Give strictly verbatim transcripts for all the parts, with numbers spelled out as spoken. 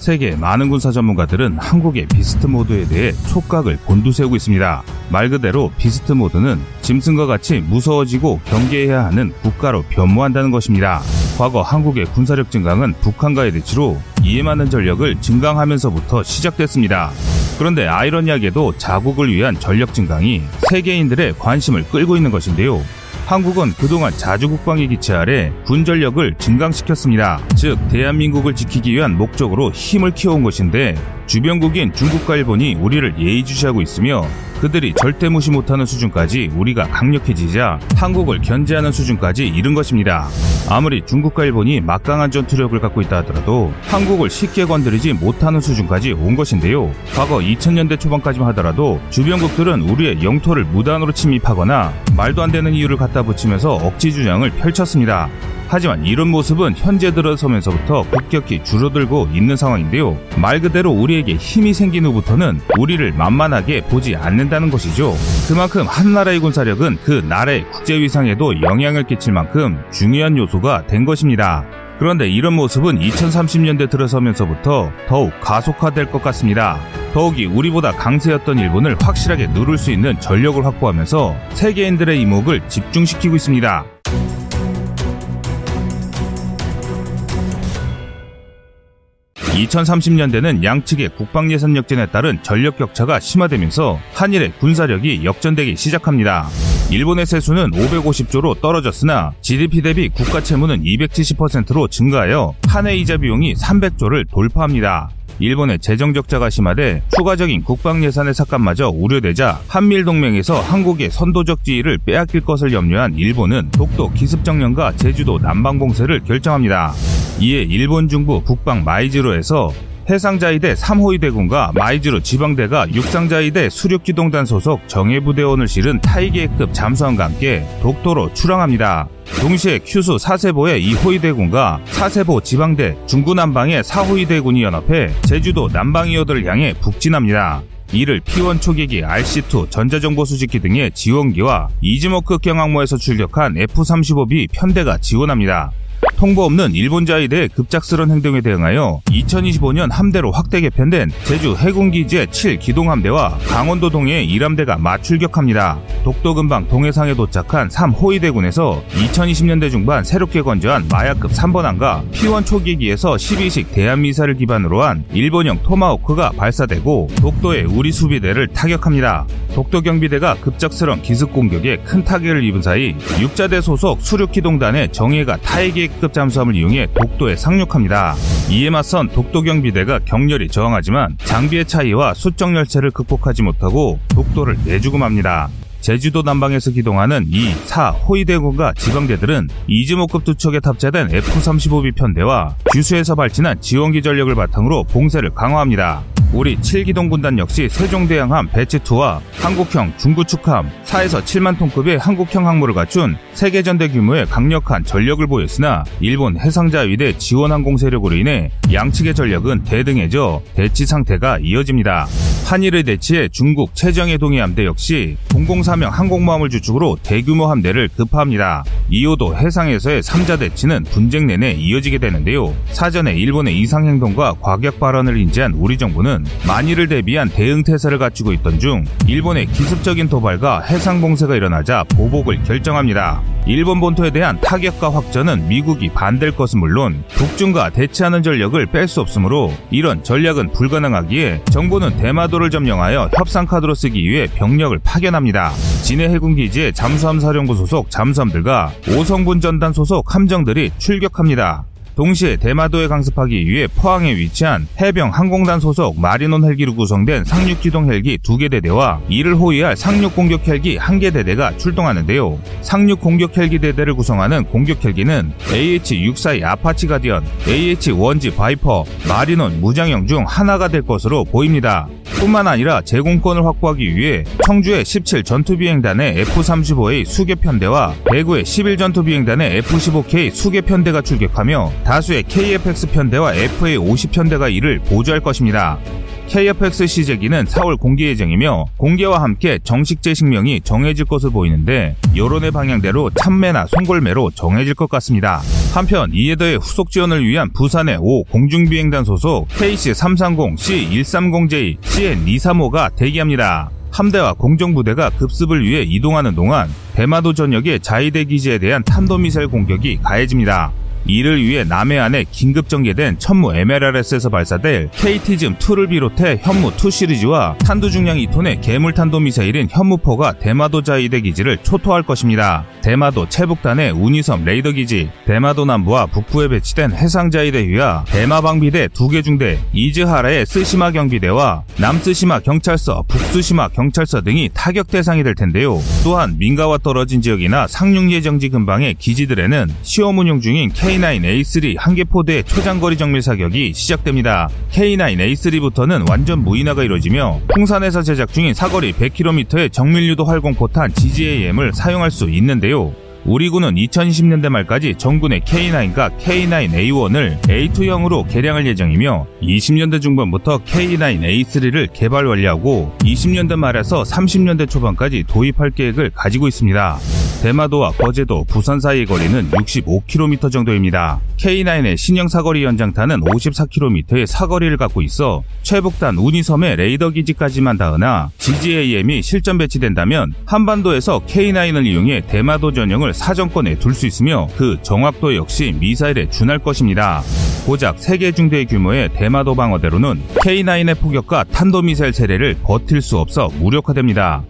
세계 많은 군사 전문가들은 한국의 비스트 모드에 대해 촉각을 곤두세우고 있습니다. 말 그대로 비스트 모드는 짐승과 같이 무서워지고 경계해야 하는 국가로 변모한다는 것입니다. 과거 한국의 군사력 증강은 북한과의 대치로 이에 맞는 전력을 증강하면서부터 시작됐습니다. 그런데 아이러니하게도 자국을 위한 전력 증강이 세계인들의 관심을 끌고 있는 것인데요. 한국은 그동안 자주국방의 기체 아래 군전력을 증강시켰습니다. 즉 대한민국을 지키기 위한 목적으로 힘을 키워온 것인데 주변국인 중국과 일본이 우리를 예의주시하고 있으며 그들이 절대 무시 못하는 수준까지 우리가 강력해지자 한국을 견제하는 수준까지 이른 것입니다. 아무리 중국과 일본이 막강한 전투력을 갖고 있다 하더라도 한국을 쉽게 건드리지 못하는 수준까지 온 것인데요. 과거 이천 년대 초반까지만 하더라도 주변국들은 우리의 영토를 무단으로 침입하거나 말도 안 되는 이유를 갖다 붙이면서 억지 주장을 펼쳤습니다. 하지만 이런 모습은 현재 들어서면서부터 급격히 줄어들고 있는 상황인데요. 말 그대로 우리에게 힘이 생긴 후부터는 우리를 만만하게 보지 않는다는 것이죠. 그만큼 한 나라의 군사력은 그 나라의 국제위상에도 영향을 끼칠 만큼 중요한 요소가 된 것입니다. 그런데 이런 모습은 이천삼십 년대 들어서면서부터 더욱 가속화될 것 같습니다. 더욱이 우리보다 강세였던 일본을 확실하게 누를 수 있는 전력을 확보하면서 세계인들의 이목을 집중시키고 있습니다. 이천삼십 년대는 양측의 국방예산 역전에 따른 전력 격차가 심화되면서 한일의 군사력이 역전되기 시작합니다. 일본의 세수는 오백오십 조로 떨어졌으나 지디피 대비 국가 채무는 이백칠십 퍼센트로 증가하여 한 해 이자 비용이 삼백 조를 돌파합니다. 일본의 재정 적자가 심화돼 추가적인 국방 예산의 삭감마저 우려되자 한미일 동맹에서 한국의 선도적 지위를 빼앗길 것을 염려한 일본은 독도 기습정령과 제주도 남방 공세를 결정합니다. 이에 일본 중부 북방 마이지로에서 해상자위대 삼호위대군과 마이지로 지방대가 육상자위대 수륙기동단 소속 정예부대원을 실은 타이게이급 잠수함과 함께 독도로 출항합니다. 동시에 큐슈 사세보의 이호위대군과 사세보 지방대 중구남방의 사호위대군이 연합해 제주도 남방이어들을 향해 북진합니다. 이를 피원 초계기 알씨 투 전자정보수집기 등의 지원기와 이즈모크 경항모에서 출격한 에프 삼십오 비 편대가 지원합니다. 통보 없는 일본 자위대의 급작스런 행동에 대응하여 이천이십오 년 함대로 확대 개편된 제주 해군기지의 칠 기동함대와 강원도 동해의 일 함대가 맞출격합니다. 독도 근방 동해상에 도착한 삼호위대군에서 이천이십 년대 중반 새롭게 건조한 마야급 삼 번함과 피원 초기기에서 십이식 대한미사를 기반으로 한 일본형 토마호크가 발사되고 독도의 우리 수비대를 타격합니다. 독도 경비대가 급작스런 기습 공격에 큰 타격을 입은 사이 육자대 소속 수륙기동단의 정예가 타이게이급 잠수함을 이용해 독도에 상륙합니다. 이에 맞선 독도 경비대가 격렬히 저항하지만 장비의 차이와 수적 열차를 극복하지 못하고 독도를 내주고 맙니다. 제주도 남방에서 기동하는 이, 사 호위대군과 지방대들은 이즈모급 두 척에 탑재된 에프 삼십오 비 편대와 규수에서 발진한 지원기 전력을 바탕으로 봉쇄를 강화합니다. 우리 칠 기동군단 역시 세종대왕함 배치 투와 한국형 중구축함 사에서 칠만 톤급의 한국형 항모를 갖춘 세계전대 규모의 강력한 전력을 보였으나 일본 해상자위대 지원항공 세력으로 인해 양측의 전력은 대등해져 대치 상태가 이어집니다. 한일의 대치에 중국 최정예 동해함대 역시 공공사명 항공모함을 주축으로 대규모 함대를 급파합니다. 이호도 해상에서의 삼자 대치는 분쟁 내내 이어지게 되는데요. 사전에 일본의 이상행동과 과격 발언을 인지한 우리 정부는 만일을 대비한 대응태세를 갖추고 있던 중 일본의 기습적인 도발과 해상봉쇄가 일어나자 보복을 결정합니다. 일본 본토에 대한 타격과 확전은 미국이 반대할 것은 물론 북중과 대치하는 전력을 뺄 수 없으므로 이런 전략은 불가능하기에 정부는 대마도를 점령하여 협상카드로 쓰기 위해 병력을 파견합니다. 진해 해군기지의 잠수함 사령부 소속 잠수함들과 오성분전단 소속 함정들이 출격합니다. 동시에 대마도에 강습하기 위해 포항에 위치한 해병 항공단 소속 마리논 헬기로 구성된 상륙기동 헬기 두 개 대대와 이를 호위할 상륙공격 헬기 한 개 대대가 출동하는데요. 상륙공격 헬기 대대를 구성하는 공격 헬기는 에이에이치 육십사의 아파치 가디언, 에이에이치 원지 바이퍼, 마리논 무장형 중 하나가 될 것으로 보입니다. 뿐만 아니라 제공권을 확보하기 위해 청주의 십칠 전투비행단의 에프 삼십오에이 수계편대와 대구의 십일 전투비행단의 에프 십오 케이 수계편대가 출격하며 다수의 케이에프엑스 편대와 에프에이 오십 편대가 이를 보조할 것입니다. 케이에프엑스 시제기는 사월 공개 예정이며 공개와 함께 정식 제식명이 정해질 것으로 보이는데 여론의 방향대로 참매나 송골매로 정해질 것 같습니다. 한편 이에 더해 후속 지원을 위한 부산의 오 공중비행단 소속 케이씨 삼삼공, 씨 일삼공 제이, 씨엔 이삼오가 대기합니다. 함대와 공정부대가 급습을 위해 이동하는 동안 대마도 전역의 자위대 기지에 대한 탄도미사일 공격이 가해집니다. 이를 위해 남해안에 긴급 전개된 천무 엠엘알에스에서 발사될 케이티즘 투를 비롯해 현무 투 시리즈와 탄두 중량 이 톤의 괴물 탄도미사일인 현무 포가 대마도 자위대 기지를 초토할 것입니다. 대마도 체북단의 운이섬 레이더 기지, 대마도 남부와 북부에 배치된 해상 자위대위와 대마 방비대 두 개 중대, 이즈하라의 쓰시마 경비대와 남쓰시마 경찰서, 북쓰시마 경찰서 등이 타격 대상이 될 텐데요. 또한 민가와 떨어진 지역이나 상륙 예정지 근방의 기지들에는 시험 운용 중인 케이 나인 에이 쓰리 한개포대의 초장거리 정밀 사격이 시작됩니다. 케이 나인 에이 쓰리부터는 완전 무인화가 이뤄지며 풍산에서 제작 중인 사거리 백 킬로미터의 정밀유도 활공포탄 지지에이엠을 사용할 수 있는데요. 우리군은 이천이십 년대 말까지 전군의 케이 나인과 케이 나인 에이 원을 에이 투형으로 개량할 예정이며 이십 년대 중반부터 케이 나인 에이 쓰리를 개발 완료하고 이십 년대 말에서 삼십 년대 초반까지 도입할 계획을 가지고 있습니다. 대마도와 거제도, 부산 사이의 거리는 육십오 킬로미터 정도입니다. 케이 나인의 신형 사거리 연장탄은 오십사 킬로미터의 사거리를 갖고 있어 최북단 운이섬의 레이더 기지까지만 닿으나 지지에이엠이 실전 배치된다면 한반도에서 케이 나인을 이용해 대마도 전형을 사정권에 둘 수 있으며 그 정확도 역시 미사일에 준할 것입니다. 고작 세 개 중대 규모의 대마도 방어대로는 케이 나인의 포격과 탄도미사일 세례를 버틸 수 없어 무력화됩니다.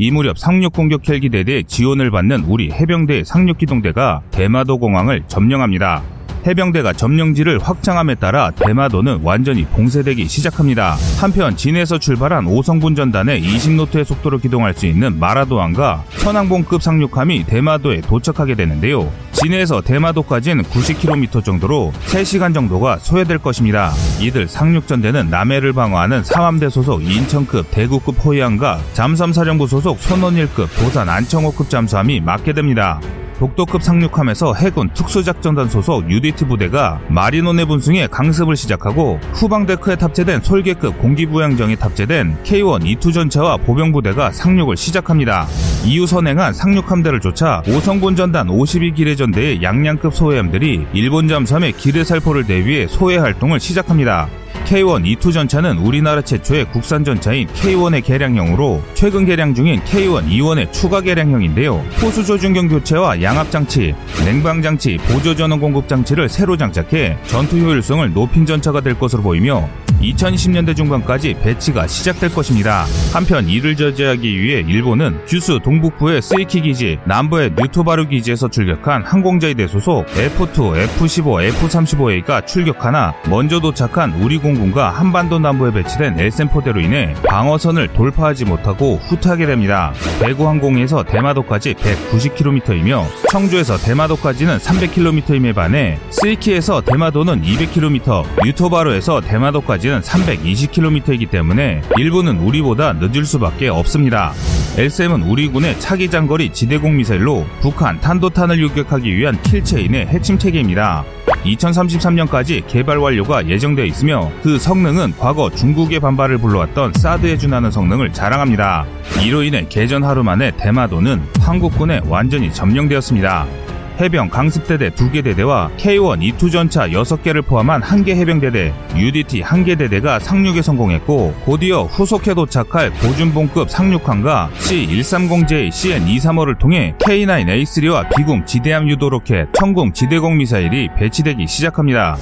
이 무렵 상륙공격 헬기 대대의 지원을 받는 우리 해병대의 상륙기동대가 대마도 공항을 점령합니다. 해병대가 점령지를 확장함에 따라 대마도는 완전히 봉쇄되기 시작합니다. 한편 진해에서 출발한 오성군 전단의 이십 노트의 속도로 기동할 수 있는 마라도함과 천왕봉급 상륙함이 대마도에 도착하게 되는데요. 진해에서 대마도까지는 구십 킬로미터 정도로 세 시간 정도가 소요될 것입니다. 이들 상륙전대는 남해를 방어하는 삼함대 소속 인천급 대구급 호위함과 잠수함사령부 소속 손원일급 도산 안창호급 잠수함이 맞게 됩니다. 독도급 상륙함에서 해군 특수작전단 소속 유디티 부대가 마리노네 분승에 강습을 시작하고 후방데크에 탑재된 솔개급 공기부양정이 탑재된 케이 원 이투 전차와 보병부대가 상륙을 시작합니다. 이후 선행한 상륙함대를 쫓아 오성군 전단 오십이 기뢰전대의 양양급 소해함들이 일본 잠수함의 기뢰살포를 대비해 소해활동을 시작합니다. 케이 원 이투 전차는 우리나라 최초의 국산 전차인 케이 원의 개량형으로 최근 개량 중인 케이 원 이원의 추가 개량형인데요. 호수조준경 교체와 양압장치, 냉방장치, 보조전원 공급장치를 새로 장착해 전투 효율성을 높인 전차가 될 것으로 보이며 이천이십 년대 중반까지 배치가 시작될 것입니다. 한편 이를 저지하기 위해 일본은 규슈 동북부의 쓰이키 기지, 남부의 뉴토바루 기지에서 출격한 항공자위대 소속 에프 투, 에프 십오, 에프 삼십오 에이가 출격하나 먼저 도착한 우리 공군과 한반도 남부에 배치된 에스엠 포대로 인해 방어선을 돌파하지 못하고 후퇴하게 됩니다. 대구항공에서 대마도까지 백구십 킬로미터이며 청주에서 대마도까지는 삼백 킬로미터임에 반해 쓰이키에서 대마도는 이백 킬로미터, 뉴토바루에서 대마도까지 삼백이십 킬로미터이기 때문에 일본은 우리보다 늦을 수밖에 없습니다. 엘쌤은 우리군의 차기 장거리 지대공 미사일로 북한 탄도탄을 요격하기 위한 킬체인의 핵심 체계입니다. 이천삼십삼 년까지 개발 완료가 예정되어 있으며 그 성능은 과거 중국의 반발을 불러왔던 사드에 준하는 성능을 자랑합니다. 이로 인해 개전 하루 만에 대마도는 한국군에 완전히 점령되었습니다. 해병 강습대대 두 개 대대와 케이 원 이투 전차 여섯 개를 포함한 한 개 해병대대, 유디티 한 개 대대가 상륙에 성공했고 곧이어 후속해 도착할 고준봉급 상륙함과 씨 일삼공 제이, 씨엔 이삼오를 통해 케이 나인 에이 쓰리와 비궁 지대함 유도 로켓, 천궁 지대공 미사일이 배치되기 시작합니다.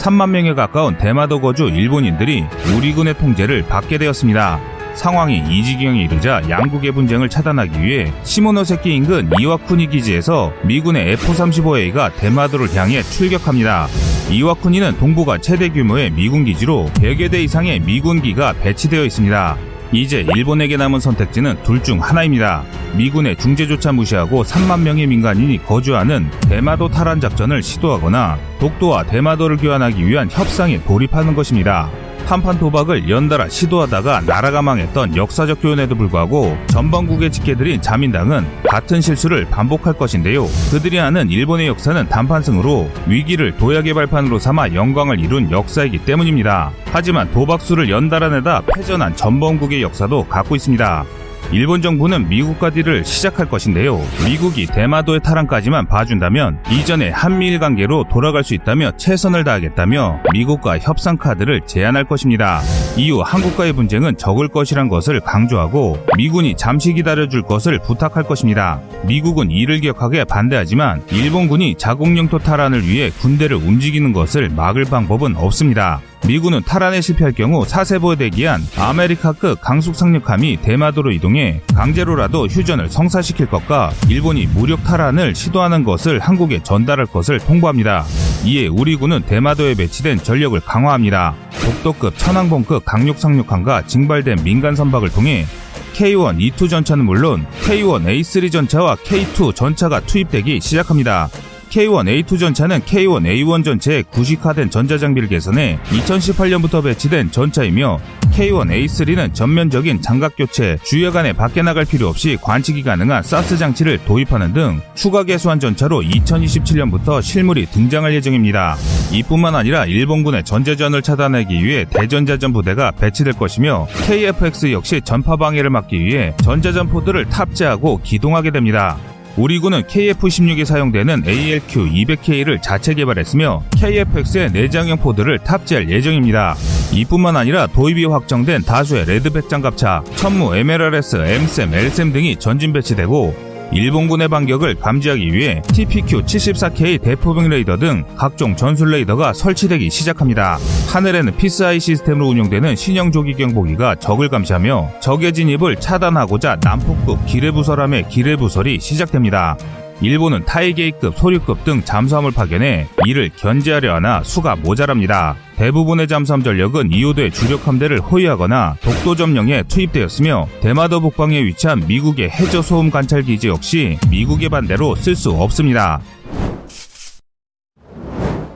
삼만 명에 가까운 대마도 거주 일본인들이 우리군의 통제를 받게 되었습니다. 상황이 이 지경에 이르자 양국의 분쟁을 차단하기 위해 시모노세키 인근 이와쿠니 기지에서 미군의 에프 삼십오 에이가 대마도를 향해 출격합니다. 이와쿠니는 동북아 최대 규모의 미군 기지로 백여 대 이상의 미군기가 배치되어 있습니다. 이제 일본에게 남은 선택지는 둘 중 하나입니다. 미군의 중재조차 무시하고 삼만 명의 민간인이 거주하는 대마도 탈환 작전을 시도하거나 독도와 대마도를 교환하기 위한 협상에 돌입하는 것입니다. 한판 도박을 연달아 시도하다가 나라가 망했던 역사적 교훈에도 불구하고 전범국의 직계들인 자민당은 같은 실수를 반복할 것인데요. 그들이 아는 일본의 역사는 단판승으로 위기를 도약의 발판으로 삼아 영광을 이룬 역사이기 때문입니다. 하지만 도박수를 연달아 내다 패전한 전범국의 역사도 갖고 있습니다. 일본 정부는 미국과 딜을 시작할 것인데요. 미국이 대마도의 탈환까지만 봐준다면 이전의 한미일 관계로 돌아갈 수 있다며 최선을 다하겠다며 미국과 협상 카드를 제안할 것입니다. 이후 한국과의 분쟁은 적을 것이란 것을 강조하고 미군이 잠시 기다려줄 것을 부탁할 것입니다. 미국은 이를 격하게 반대하지만 일본군이 자국 영토 탈환을 위해 군대를 움직이는 것을 막을 방법은 없습니다. 미군은 탈환에 실패할 경우 사세보에 대기한 아메리카급 강속상륙함이 대마도로 이동해 강제로라도 휴전을 성사시킬 것과 일본이 무력 탈환을 시도하는 것을 한국에 전달할 것을 통보합니다. 이에 우리 군은 대마도에 배치된 전력을 강화합니다. 독도급 천왕봉급 강력상륙함과 징발된 민간 선박을 통해 케이 원, 이 투 전차는 물론 케이 원 에이 쓰리 전차와 케이 투 전차가 투입되기 시작합니다. 케이 원 에이 투 전차는 케이 원 에이 원 전체에 구식화된 전자장비를 개선해 이천십팔 년부터 배치된 전차이며 케이 원 에이 쓰리는 전면적인 장갑교체, 주여간에 밖에 나갈 필요 없이 관측이 가능한 사스 장치를 도입하는 등 추가 개수한 전차로 이천이십칠 년부터 실물이 등장할 예정입니다. 이뿐만 아니라 일본군의 전제전을 차단하기 위해 대전자전 부대가 배치될 것이며 케이 에프 엑스 역시 전파 방해를 막기 위해 전자전포들을 탑재하고 기동하게 됩니다. 우리 군은 케이 에프 십육에 사용되는 에이 엘 큐 이백 케이를 자체 개발했으며 케이 에프 엑스에 내장형 포드를 탑재할 예정입니다. 이뿐만 아니라 도입이 확정된 다수의 레드백 장갑차, 천무, 엠 엘 알 에스, 엠 샘, 엘 샘 등이 전진 배치되고 일본군의 반격을 감지하기 위해 티 피 큐 칠십사 케이 대포병 레이더 등 각종 전술 레이더가 설치되기 시작합니다. 하늘에는 피스아이 시스템으로 운영되는 신형 조기 경보기가 적을 감시하며 적의 진입을 차단하고자 남포급 기뢰부설함의 기뢰부설이 시작됩니다. 일본은 타이게이급, 소류급 등 잠수함을 파견해 이를 견제하려 하나 수가 모자랍니다. 대부분의 잠수함 전력은 이호도의 주력 함대를 호위하거나 독도 점령에 투입되었으며 대마도 북방에 위치한 미국의 해저소음 관찰기지 역시 미국의 반대로 쓸 수 없습니다.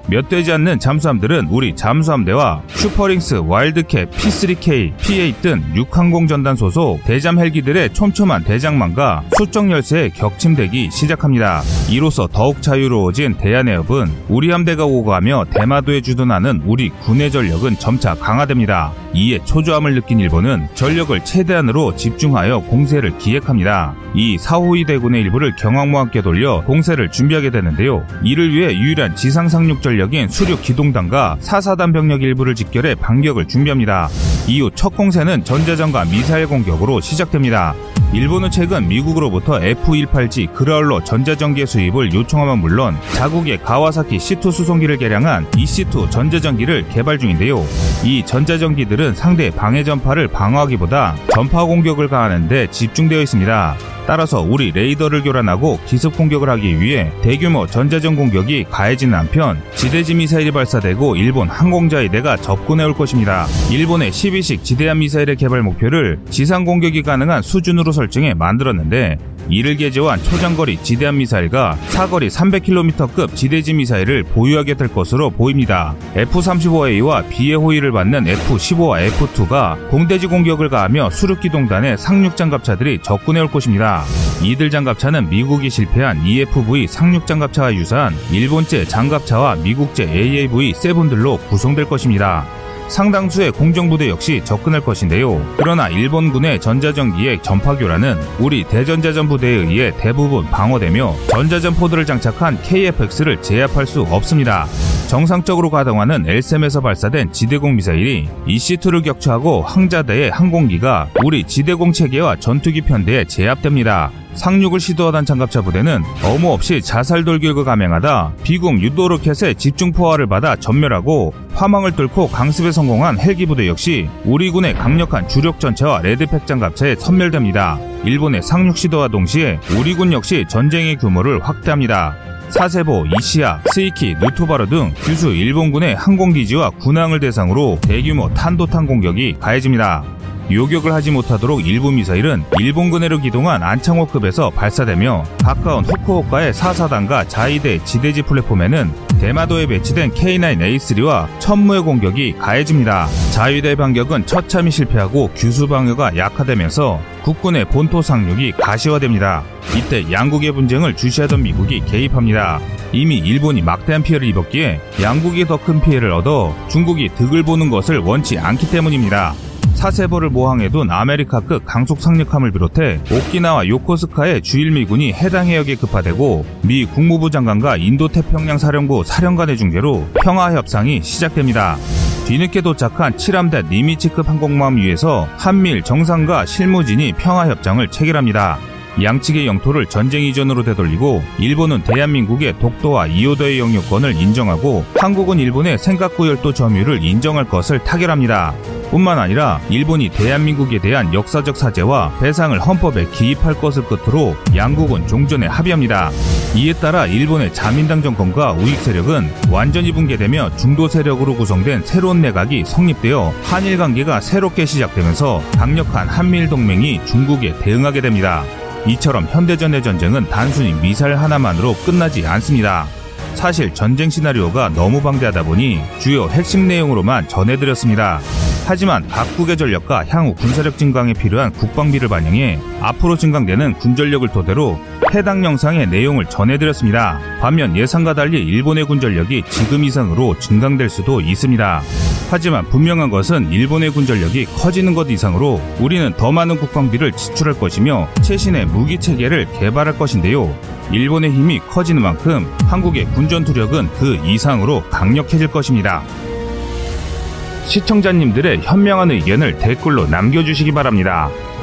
몇 되지 않는 잠수함들은 우리 잠수함대와 슈퍼링스, 와일드캣, 피 쓰리 케이, 피 에잇 등 육항공전단 소속 대잠 헬기들의 촘촘한 대장망과 수적 열쇠에 격침되기 시작합니다. 이로써 더욱 자유로워진 대한해협은 우리 함대가 오가며 대마도에 주둔하는 우리 군의 전력은 점차 강화됩니다. 이에 초조함을 느낀 일본은 전력을 최대한으로 집중하여 공세를 기획합니다. 이 사호이 대군의 일부를 경항모함께 돌려 공세를 준비하게 되는데요. 이를 위해 유일한 지상상륙 전력 인 수륙기동단과 사사단 병력 일부를 집결해 반격을 준비합니다. 이후 첫 공세는 전자전과 미사일 공격으로 시작됩니다. 일본은 최근 미국으로부터 에프 십팔 지 그라울러 전자전기의 수입을 요청하면 물론 자국의 가와사키 씨 투 수송기를 개량한 이 씨 투 전자전기를 개발 중인데요. 이 전자전기들은 상대의 방해 전파를 방어하기보다 전파 공격을 가하는 데 집중되어 있습니다. 따라서 우리 레이더를 교란하고 기습 공격을 하기 위해 대규모 전자전 공격이 가해지는 한편 지대지 미사일이 발사되고 일본 항공자위대가 접근해올 것입니다. 일본의 십이식 지대함 미사일의 개발 목표를 지상 공격이 가능한 수준으로 설정해 만들었는데 이를 개조한 초장거리 지대함 미사일과 사거리 삼백 킬로미터급 지대지 미사일을 보유하게 될 것으로 보입니다. 에프 삼십오 에이와 B의 호위를 받는 에프 십오와 에프 이가 공대지 공격을 가하며 수륙기동단의 상륙장갑차들이 접근해올 것입니다. 이들 장갑차는 미국이 실패한 이 에프 브이 상륙장갑차와 유사한 일본제 장갑차와 미국제 에이 에이 브이 세븐들로 구성될 것입니다. 상당수의 공정부대 역시 접근할 것인데요. 그러나 일본군의 전자전기의 전파교란은 우리 대전자전 부대에 의해 대부분 방어되며 전자전 포드를 장착한 케이 에프 엑스를 제압할 수 없습니다. 정상적으로 가동하는 엘 샘에서 발사된 지대공 미사일이 이 씨 투를 격추하고 항자대의 항공기가 우리 지대공 체계와 전투기 편대에 제압됩니다. 상륙을 시도하던 장갑차 부대는 어무 없이 자살 돌격을 감행하다 비공 유도 로켓의 집중 포화를 받아 전멸하고 화망을 뚫고 강습에 성공한 헬기 부대 역시 우리 군의 강력한 주력 전차와 레드백 장갑차에 선멸됩니다. 일본의 상륙 시도와 동시에 우리 군 역시 전쟁의 규모를 확대합니다. 사세보, 이시야, 스이키, 노토바루 등 규수 일본군의 항공기지와 군항을 대상으로 대규모 탄도탄 공격이 가해집니다. 요격을 하지 못하도록 일부 미사일은 일본군해로 기동한 안창호급에서 발사되며 가까운 후쿠오카의 사사단과 자위대 지대지 플랫폼에는 대마도에 배치된 케이 나인 에이 쓰리와 천무의 공격이 가해집니다. 자위대 반격은 처참히 실패하고 규수 방어가 약화되면서 국군의 본토 상륙이 가시화됩니다. 이때 양국의 분쟁을 주시하던 미국이 개입합니다. 이미 일본이 막대한 피해를 입었기에 양국이 더 큰 피해를 얻어 중국이 득을 보는 것을 원치 않기 때문입니다. 사세보를 모항해둔 아메리카급 강속 상륙함을 비롯해 오키나와 요코스카의 주일미군이 해당 해역에 급파되고 미 국무부 장관과 인도태평양사령부 사령관의 중재로 평화협상이 시작됩니다. 뒤늦게 도착한 칠함대 니미치급 항공모함 위에서 한미일 정상과 실무진이 평화협정을 체결합니다. 양측의 영토를 전쟁 이전으로 되돌리고 일본은 대한민국의 독도와 이오도의 영유권을 인정하고 한국은 일본의 센가쿠열도 점유를 인정할 것을 타결합니다. 뿐만 아니라 일본이 대한민국에 대한 역사적 사죄와 배상을 헌법에 기입할 것을 끝으로 양국은 종전에 합의합니다. 이에 따라 일본의 자민당 정권과 우익 세력은 완전히 붕괴되며 중도 세력으로 구성된 새로운 내각이 성립되어 한일 관계가 새롭게 시작되면서 강력한 한미일 동맹이 중국에 대응하게 됩니다. 이처럼 현대전의 전쟁은 단순히 미사일 하나만으로 끝나지 않습니다. 사실 전쟁 시나리오가 너무 방대하다 보니 주요 핵심 내용으로만 전해드렸습니다. 하지만 각국의 전력과 향후 군사력 증강에 필요한 국방비를 반영해 앞으로 증강되는 군전력을 토대로 해당 영상의 내용을 전해드렸습니다. 반면 예상과 달리 일본의 군전력이 지금 이상으로 증강될 수도 있습니다. 하지만 분명한 것은 일본의 군전력이 커지는 것 이상으로 우리는 더 많은 국방비를 지출할 것이며 최신의 무기체계를 개발할 것인데요. 일본의 힘이 커지는 만큼 한국의 군전투력은 그 이상으로 강력해질 것입니다. 시청자님들의 현명한 의견을 댓글로 남겨주시기 바랍니다.